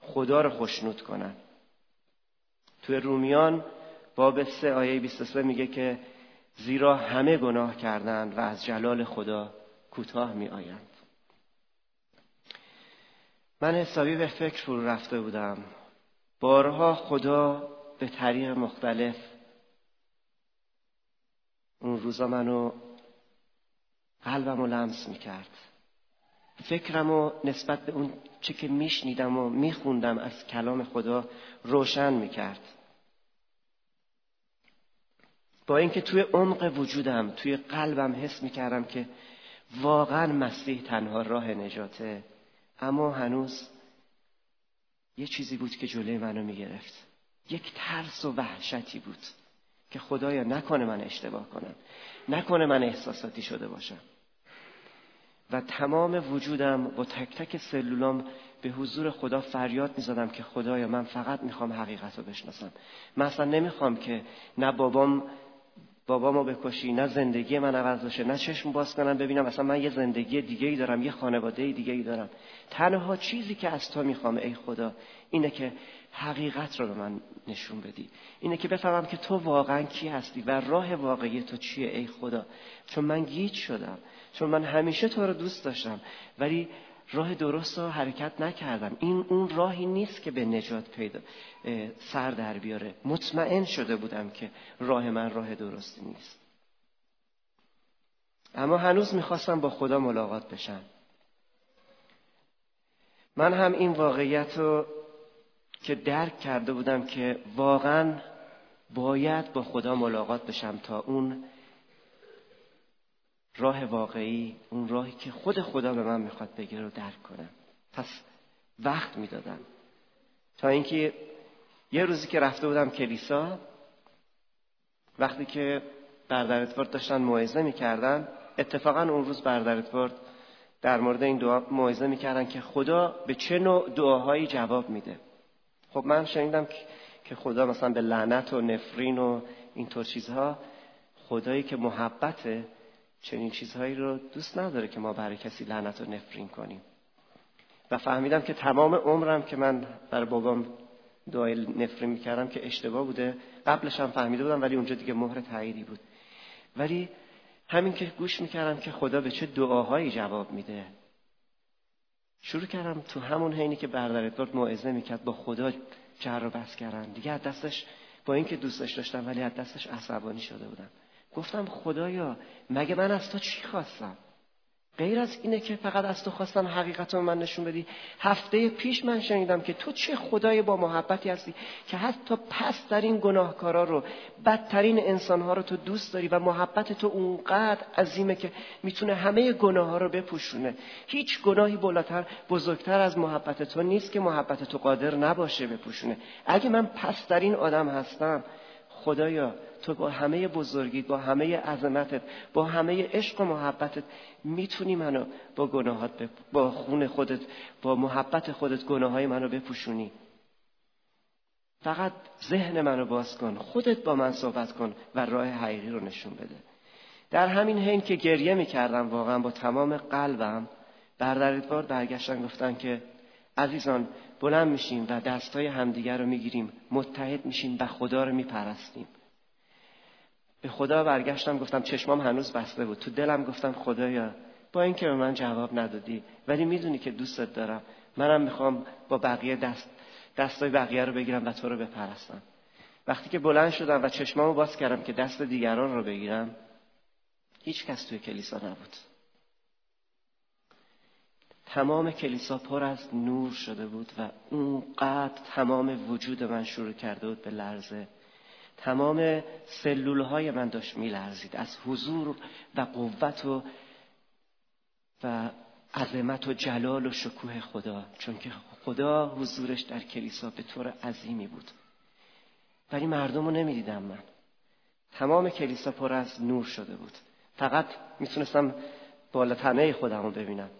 خدا رو خوشنود کنن. تو رومیان باب سه آیه بیست و سه میگه که زیرا همه گناه کردند و از جلال خدا کوتاه می آیند. من حسابی به فکر فرو رفته بودم. بارها خدا به طریق مختلف اون روزا منو، قلبمو لمس می کرد. فکرمو نسبت به اون چی که می شنیدم و می خوندم از کلام خدا روشن می کرد. با اینکه توی عمق وجودم، توی قلبم حس می کردم که واقعا مسیح تنها راه نجاته، اما هنوز یه چیزی بود که جلوی منو میگرفت، یک ترس و وحشتی بود که خدایا نکنه من اشتباه کنم، نکنه من احساساتی شده باشم. و تمام وجودم با تک تک سلولام به حضور خدا فریاد میزدم که خدایا من فقط میخوام حقیقت رو بشناسم. من اصلا نمیخوام که نه بابام بابامو بکشی، نه زندگی من عوض بشه، نه چشم باز کنم ببینم اصلا من یه زندگی دیگه‌ای دارم، یه خانواده دیگه‌ای دارم. تنها چیزی که از تو میخوام ای خدا اینه که حقیقت رو به من نشون بدی، اینه که بفهمم که تو واقعا کی هستی و راه واقعی تو چیه ای خدا، چون من گیج شدم، چون من همیشه تو رو دوست داشتم ولی راه درست رو حرکت نکردم. این اون راهی نیست که به نجات پیدا سر در بیاره. مطمئن شده بودم که راه من راه درستی نیست، اما هنوز میخواستم با خدا ملاقات بشم. من هم این واقعیت رو که درک کرده بودم که واقعا باید با خدا ملاقات بشم تا اون راه واقعی، اون راهی که خود خدا به من میخواد بگه رو درک کنم، پس وقت میدادم. تا اینکه یه روزی که رفته بودم کلیسا، وقتی که بردر ادوارد داشتن موعظه میکردن، اتفاقا اون روز بردر ادوارد در مورد این دعا موعظه میکردن که خدا به چه نوع دعاهایی جواب میده. خب من شنیدم که خدا مثلا به لعنت و نفرین و اینطور چیزها، خدایی که محبته چنین چیزهایی رو دوست نداره که ما برای کسی لعنت و نفرین کنیم. و فهمیدم که تمام عمرم که من برای بابام دعای نفرین میکردم که اشتباه بوده، قبلش هم فهمیده بودم ولی اونجا دیگه مهر تاییدی بود. ولی همین که گوش میکردم که خدا به چه دعاهایی جواب میده، شروع کردم تو همون حینی که برادر ادوارد موعظه میکرد با خدا جر و بحث کردم. دیگه از دستش، با اینکه دوستش داشتم ولی از دستش عصبانی شده بودم. گفتم خدایا مگه من از تو چی خواستم غیر از اینه که فقط از تو خواستم حقیقت رو من نشون بدی؟ هفته پیش من شنیدم که تو چه خدای با محبتی هستی که حتی پست‌ترین گناهکارا رو، بدترین انسانها رو تو دوست داری و محبت تو اونقدر عظیمه که میتونه همه گناه‌ها رو بپوشونه. هیچ گناهی بالاتر، بزرگتر از محبت تو نیست که محبت تو قادر نباشه بپوشونه. اگه من پست‌ترین آدم هستم، خدایا تو با همه بزرگیت، با همه عظمتت، با همه عشق و محبتت میتونی منو با گناهات بپ... با خون خودت، با محبت خودت گناهای منو بپوشونی. فقط ذهن منو باز کن، خودت با من صحبت کن و راه حقیقی رو نشون بده. در همین حین که گریه میکردم واقعا با تمام قلبم، برادر ادوارد برگشتن گفتن که عزیزان بلند میشیم و دستای همدیگر رو میگیریم، متحد میشیم و خدا رو میپرستیم. به خدا برگشتم گفتم، چشمام هنوز بسته بود، تو دلم گفتم خدایا با اینکه به من جواب ندادی ولی میدونی که دوستت دارم، منم میخوام با بقیه دست دستای بقیه رو بگیرم و تو رو بپرستم. وقتی که بلند شدم و چشمامو باز کردم که دست دیگران رو بگیرم، هیچ کس توی کلیسا نبود. تمام کلیسا پر از نور شده بود و اونقدر تمام وجود من شروع کرده بود به لرزه. تمام سلولهای من داشت میلرزید از حضور و قوت و و عظمت و جلال و شکوه خدا، چون که خدا حضورش در کلیسا به طور عظیمی بود. ولی مردم رو نمیدیدم من. تمام کلیسا پر از نور شده بود، فقط میتونستم بالا تنه خودم رو ببینم.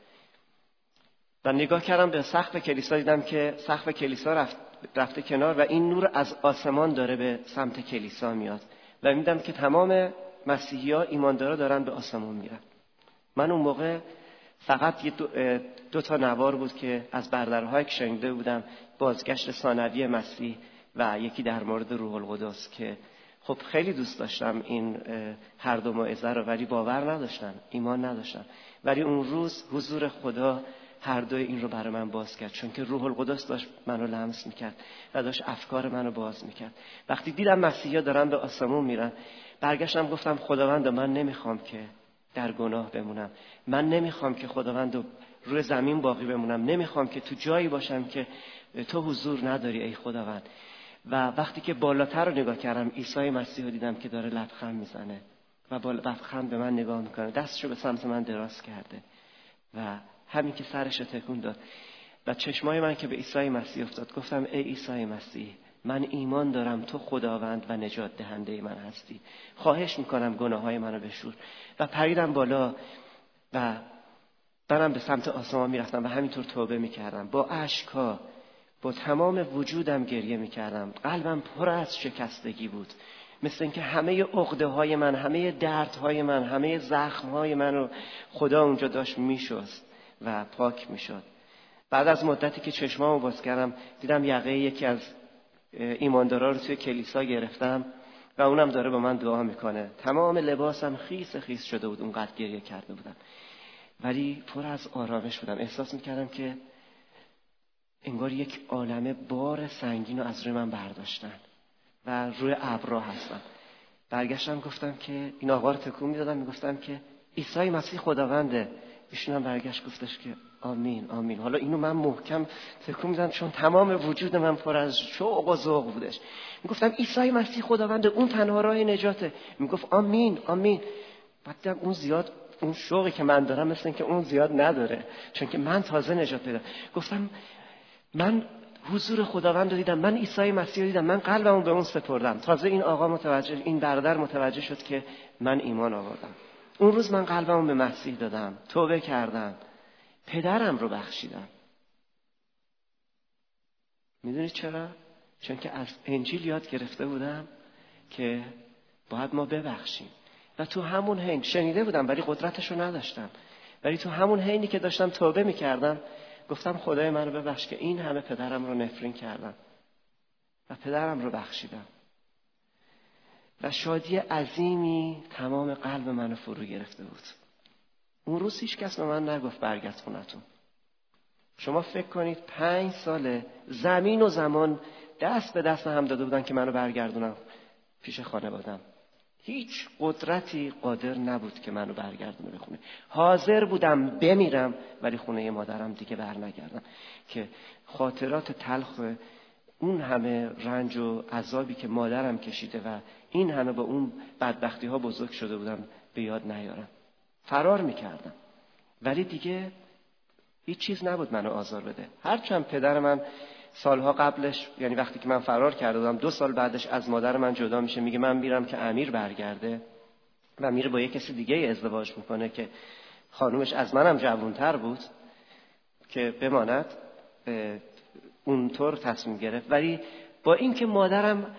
و نگاه کردم به سقف کلیسا، دیدم که سقف کلیسا رفت رفته کنار و این نور از آسمان داره به سمت کلیسا میاد و میدم که تمام مسیحی ها، ایماندارا دارن به آسمان میرن. من اون موقع فقط یه دو, دو تا نوار بود که از برادرهایی که شنیده بودم، بازگشت ثانوی مسیح و یکی در مورد روح القدس، که خب خیلی دوست داشتم این هر دو موعظه رو ولی باور نداشتم، ایمان نداشتم. ولی اون روز حضور خدا هر دوی این رو برای من باز کرد، چون که روح القدس داشت منو لمس میکرد و داشت افکار منو باز میکرد. وقتی دیدم مسیحا دارن به آسمون میرن، برگشتم گفتم خداوند من نمیخوام که در گناه بمونم، من نمیخوام که خداوند روی زمین باقی بمونم، نمیخوام که تو جایی باشم که تو حضور نداری ای خداوند. و وقتی که بالاتر رو نگاه کردم، عیسی مسیح رو دیدم که داره لبخند میزنه و با لبخند به من نگاه میکنه، دستشو به سمت من دراز کرده و همین که سرش رو تکون داد و چشمای من که به عیسی مسیح افتاد، گفتم ای عیسی مسیح من ایمان دارم تو خداوند و نجات دهنده من هستی، خواهش میکنم گناههای منو بشور. و پریدم بالا و منم به سمت آسمان میرفتم و همینطور توبه میکردم، با اشک‌ها با تمام وجودم گریه میکردم. قلبم پر از شکستگی بود، مثل اینکه همه عقده های من، همه درد های من، همه زخم های من رو خدا اونجا داشت میشست و پاک میشد. بعد از مدتی که چشمامو باز کردم، دیدم یقه یکی از ایماندارا رو توی کلیسا گرفتم و اونم داره با من دعا میکنه. تمام لباسم خیس خیس شده بود، اونقدر گریه کرده بودم، ولی پر از آرامش بودم. احساس میکردم که انگار یک عالمه بار سنگین رو از روی من برداشتن و روی ابرها هستم. برگشتم گفتم که این آقا رو تکون میدادم، میگفتم که عیسی مسیح خداونده. ایشون هم برگشت گفتش که آمین آمین. حالا اینو من محکم تکون میدم چون تمام وجود من پر از شوق و ذوق بودش. میگفتم عیسی مسیح خداونده، اون تنها راه نجاته. میگفت آمین آمین. بعد دیدم اون زیاد، اون شوقی که من دارم مثل اینکه اون زیاد نداره، چون که من تازه نجات پیدا. گفتم من حضور خداوند رو دیدم، من عیسی مسیح رو دیدم، من قلبمو به اون سپردم. تازه این آقا متوجه، این برادر متوجه شد که من ایمان آوردم. اون روز من قلبمو به مسیح دادم، توبه کردم پدرم رو بخشیدم. میدونید چرا؟ چون که از انجیل یاد گرفته بودم که باید ما ببخشیم و تو همون حین شنیده بودم ولی قدرتشو نداشتم، ولی تو همون حینی که داشتم توبه میکردم گفتم خدای منو ببخش که این همه پدرم رو نفرین کردم و پدرم رو بخشیدم و شادی عظیمی تمام قلب منو فرو گرفته بود. اون روز هیچ کس به من نگفت برگرد خونتون. شما فکر کنید پنج سال زمین و زمان دست به دست هم داده بودن که منو برگردونم پیش خانوادم. هیچ قدرتی قادر نبود که منو برگردونه به خونه. حاضر بودم بمیرم ولی خونه مادرم دیگه برنگردم که خاطرات تلخ اون همه رنج و عذابی که مادرم کشیده و این همه با اون بدبختی ها بزرگ شده بودم به یاد نیارم. فرار میکردم ولی دیگه هیچ چیز نبود منو آزار بده. هرچند پدر من سالها قبلش، یعنی وقتی که من فرار کرده بودم، دو سال بعدش از مادر من جدا میشه، میگه من میرم که امیر برگرده و میره با یه کسی دیگه ازدواج میکنه که خانومش از منم جوانتر بود که بماند، اونطور تصمیم گرفت. ولی با این که مادرم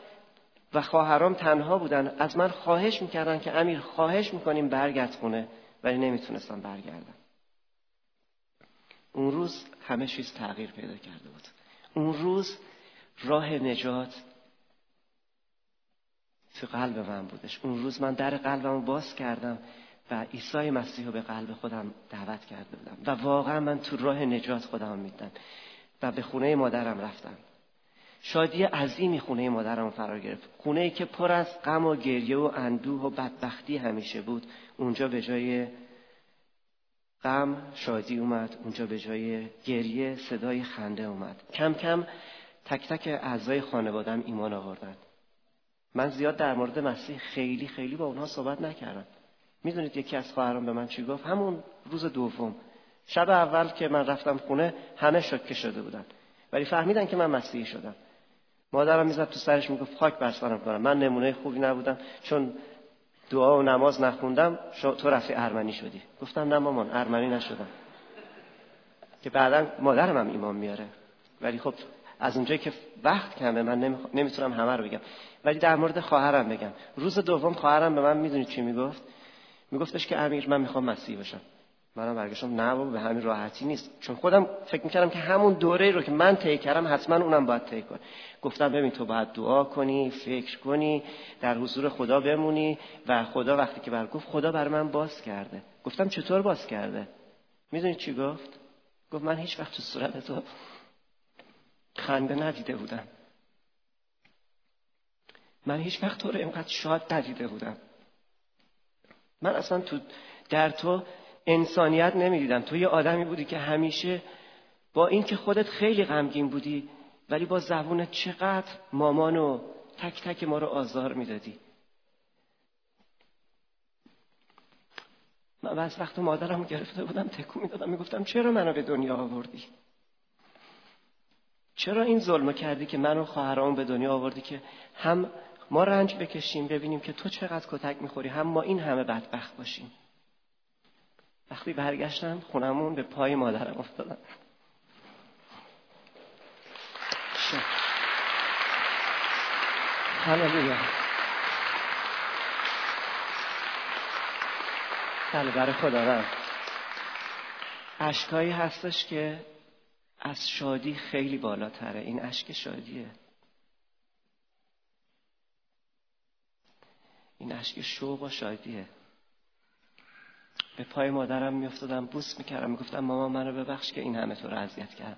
و خواهرام تنها بودن از من خواهش میکردن که امیر خواهش میکنیم برگرد خونه، ولی نمیتونستم برگردم. اون روز همه چیز تغییر پیدا کرده بود. اون روز راه نجات تو قلب من بودش. اون روز من در قلبمو باز کردم و عیسی مسیح رو به قلب خودم دعوت کرده بودم و واقعا من تو راه نجات خودم میدم و به خونه مادرم رفتم. شادی عظیمی خونه مادرم فرا گرفت. خونه‌ای که پر از غم و گریه و اندوه و بدبختی همیشه بود، اونجا به جای غم شادی اومد، اونجا به جای گریه صدای خنده اومد. کم کم تک تک اعضای خانوادم ایمان آوردن. من زیاد در مورد مسیح خیلی خیلی با اونها صحبت نکردم. میدونید یکی از خواهرام به من چی گفت؟ همون روز دوم، شب اول که من رفتم خونه همه شوکه شده بودن ولی فهمیدن که من مسیحی شدم. مادرم میزد تو سرش میگفت خاک بر سرم کنم، من نمونه خوبی نبودم، چون دعا و نماز نخوندم تو رفتی ارمنی شدی. گفتم نه مامان، ارمنی نشدم. که بعدا مادرم هم ایمان میاره. ولی خب از اونجایی که وقت کمه من نمیتونم همه رو بگم، ولی در مورد خواهرم بگم. روز دوم خواهرم به من میدونی چی میگفت؟ میگفتش که امیر من میخوام مسیحی بشم. منم برگشتم نه بابا، به همین راحتی نیست، چون خودم فکر میکردم که همون دوره رو که من طی کردم حتما اونم باید طی کنه. گفتم ببین تو باید دعا کنی، فکر کنی، در حضور خدا بمونی و خدا وقتی که بر گفت خدا بر من باز کرده. گفتم چطور باز کرده؟ میدونی چی گفت؟ گفت من هیچ وقت تو صورت تو خنده ندیده بودم، من هیچ وقت تو رو اینقدر شاد ندیده بودم، من اصلا تو در تو انسانیت نمیدیدم. تو یه آدمی بودی که همیشه با این که خودت خیلی غمگین بودی ولی با زبونت چقدر مامانو تک تک ما رو آزار میدادی. من بعض وقت مادرم گرفته بودم تکون میدادم، میگفتم چرا منو به دنیا آوردی؟ چرا این ظلمو کردی که منو خواهرامو به دنیا آوردی که هم ما رنج بکشیم ببینیم که تو چقدر کتک میخوری، هم ما این همه بدبخت باشیم. وقتی برگشتم خونمون به پای مادرم افتادم. هللویا. بله، برای خداوند اشکایی هستش که از شادی خیلی بالاتره. این اشک شادیه، این اشک شوق و شادیه. به پای مادرم میافتادم، بوس میکردم، میگفتم مامان منو ببخش که این همه تو رو اذیت کردم.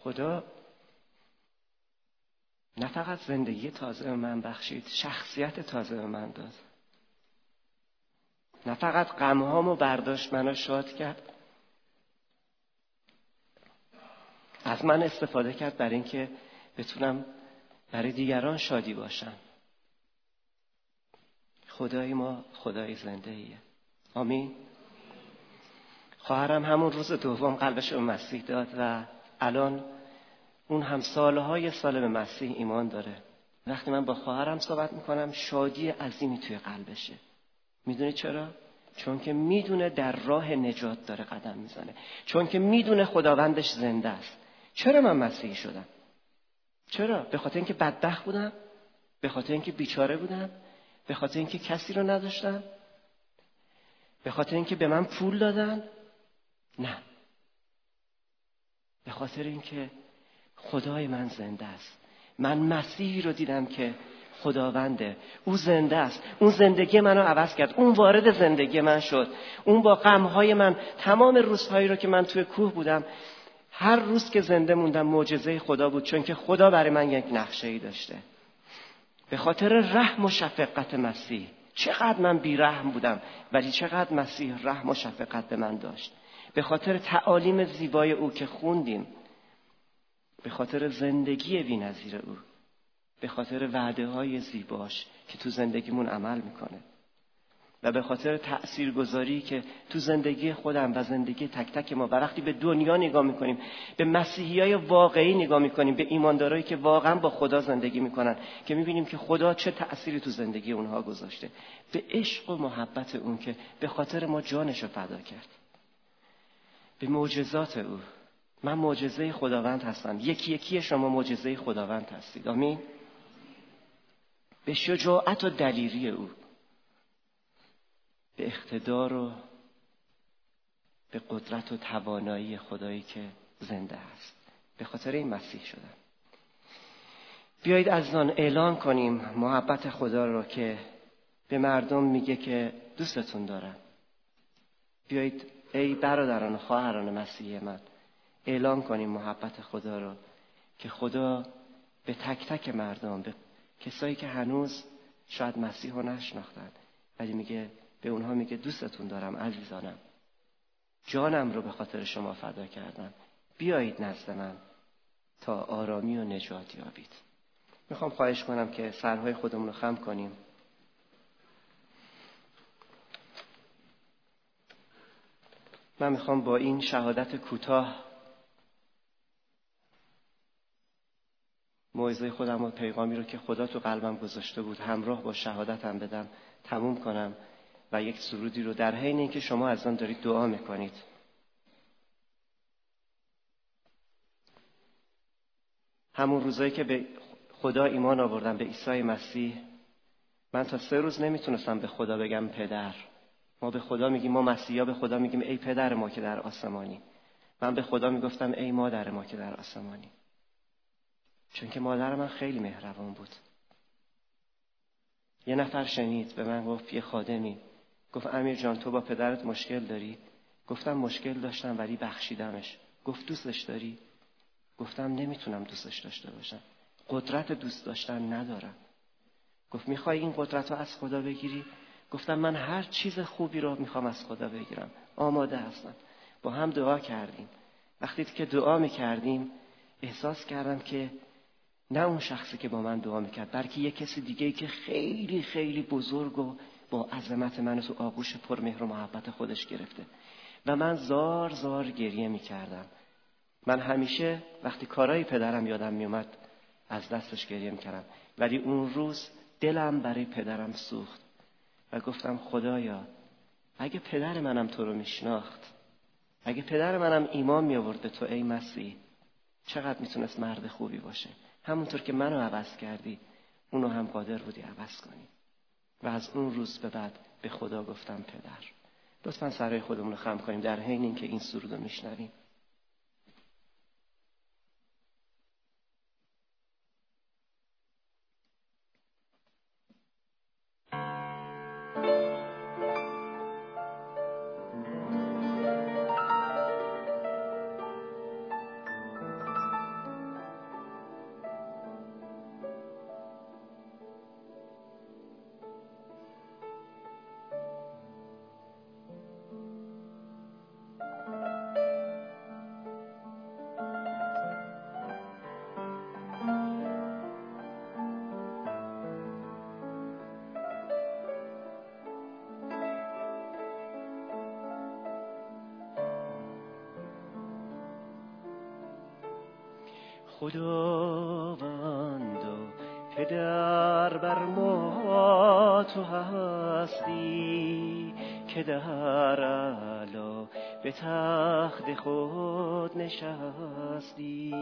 خدا نه فقط زندگی تازه به من بخشید، شخصیت تازه به من داد. نه فقط غمهامو برداشت منو شاد کرد، از من استفاده کرد برای اینکه بتونم برای دیگران شادی باشم. خدای ما خدای زنده‌ایه. آمین. خواهرم همون روز دوم قلبش به مسیح داد و الان اون هم سالهای سال به مسیح ایمان داره. وقتی من با خواهرم صحبت میکنم شادی عظیمی توی قلبشه. میدونی چرا؟ چون که میدونه در راه نجات داره قدم میزنه، چون که میدونه خداوندش زنده است. چرا من مسیحی شدم؟ چرا؟ به خاطر اینکه بدبخت بودم؟ به خاطر اینکه بیچاره بودم؟ به خاطر اینکه کسی رو نداشتم؟ به خاطر اینکه به من پول دادن؟ نه، به خاطر اینکه خدای من زنده است. من مسیحی رو دیدم که خداونده، او زنده است، اون زندگی منو عوض کرد، اون وارد زندگی من شد، اون با غمهای من تمام روزهایی رو که من توی کوه بودم، هر روز که زنده موندم معجزه خدا بود، چون که خدا برای من یک نقشه‌ای داشته. به خاطر رحم و شفقت مسیح، چقدر من بیرحم بودم ولی چقدر مسیح رحم و شفقت به من داشت. به خاطر تعالیم زیبای او که خوندیم، به خاطر زندگی بی‌نظیر او، به خاطر وعده های زیباش که تو زندگیمون عمل میکنه و به خاطر تأثیرگذاری که تو زندگی خودم و زندگی تک تک ما، و وقتی به دنیا نگاه میکنیم، به مسیحیای واقعی نگاه میکنیم، به ایماندارایی که واقعا با خدا زندگی میکنن، که میبینیم که خدا چه تأثیری تو زندگی اونها گذاشته، به عشق و محبت اون که به خاطر ما جانشو فدا کرد، به معجزات او. من معجزه خداوند هستم، یکی یکی شما معجزه خداوند هستید. آمین. به شجاعت و دلیری او، به اقتدار و به قدرت و توانایی خدایی که زنده است. به خاطر این مسیح شدم. بیایید از آن اعلان کنیم محبت خدا رو که به مردم میگه که دوستتون دارم. بیایید ای برادران و خواهران مسیح من، اعلان کنیم محبت خدا رو که خدا به تک تک مردم، به کسایی که هنوز شاید مسیح رو نشناختن، ولی میگه به اونها میگه دوستتون دارم، عزیزانم، جانم رو به خاطر شما فدا کردم، بیایید نزد من تا آرامی و نجات یابید. میخوام خواهش کنم که سرهای خودمون رو خم کنیم. من میخوام با این شهادت کوتاه موعظه خودم و پیغامی رو که خدا تو قلبم گذاشته بود همراه با شهادتم بدم، تموم کنم و یک سرودی رو در حین اینکه شما از آن دارید دعا میکنید. همون روزایی که به خدا ایمان آوردم، به عیسی مسیح، من تا سه روز نمیتونستم به خدا بگم پدر. ما به خدا میگیم، ما مسیحا به خدا میگیم ای پدر ما که در آسمانی. من به خدا میگفتم ای مادر ما که در آسمانی، چون که مادر من خیلی مهربان بود. یه نفر شنید به من گفت، یه خادمی گفت امیر جان تو با پدرت مشکل داری؟ گفتم مشکل داشتم ولی بخشیدمش. گفت دوستش داری؟ گفتم نمیتونم دوستش داشته باشم، قدرت دوست داشتن ندارم. گفت میخوای این قدرت رو از خدا بگیری؟ گفتم من هر چیز خوبی رو میخوام از خدا بگیرم، آماده هستم. با هم دعا کردیم. وقتی که دعا میکردیم احساس کردم که نه اون شخصی که با من دعا میکرد، بلکه یک کسی دیگه‌ای که خیلی خیلی بزرگ و با عظمت منو تو آغوش پر مهر و محبت خودش گرفته و من زار زار گریه میکردم. من همیشه وقتی کارهای پدرم یادم میومد از دستش گریه میکردم، ولی اون روز دلم برای پدرم سوخت و گفتم خدایا اگه پدر منم تو رو میشناخت، اگه پدر منم ایمان میآورد به تو ای مسیح، چقدر میتونست مرد خوبی باشه. همونطور که منو عوض کردی، اونو هم قادر بودی عوض کنی. و از اون روز به بعد به خدا گفتم پدر. لطفاً سرای خودمون رو خم کنیم در حین اینکه این سرود رو میشنویم. خداوند پدر بر ما تو هستی که در علا به تخت خود نشستی،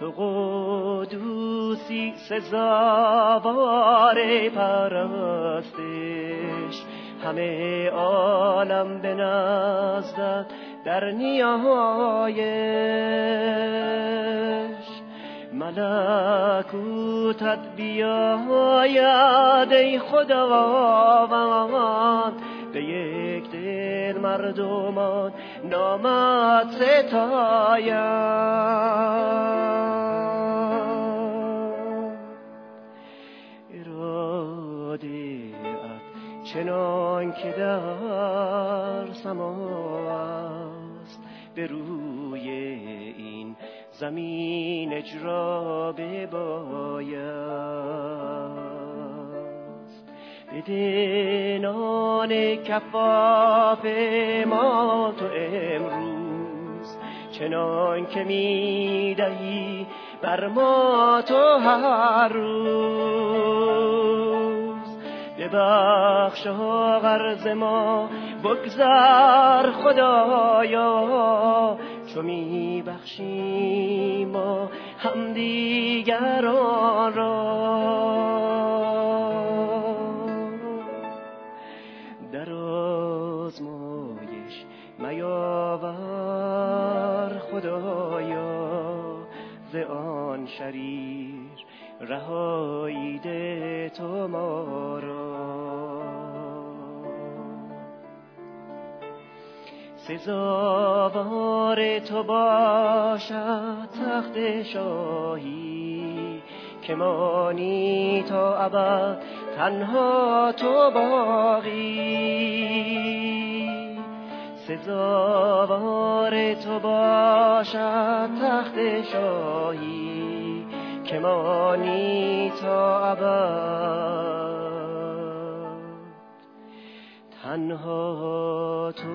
تو قدوسی سزاوار پرستش، همه عالم به نزدت در نیایش، ملکوتت بیاید ای خداوند، به یک دل مردمان نامت ستایند. اراده ات چنان که در سما است، به روی این زمین اجرا ببایست، به دنان کفاف ما تو امروز، چنان که می دهی بر ما تو هر روز، ببخش قرض ما بگذر خدایا، چو می بخشیم ما هم دیگران را. در آزمایش میاور خدایا، ز آن شریر رهاییده تو ما را. سزاوار تو باشد تخت شاهی، که مانی تا ابد تنها تو باقی. سزاوار تو باشد تخت شاهی، که مانی تا ابد تنها تو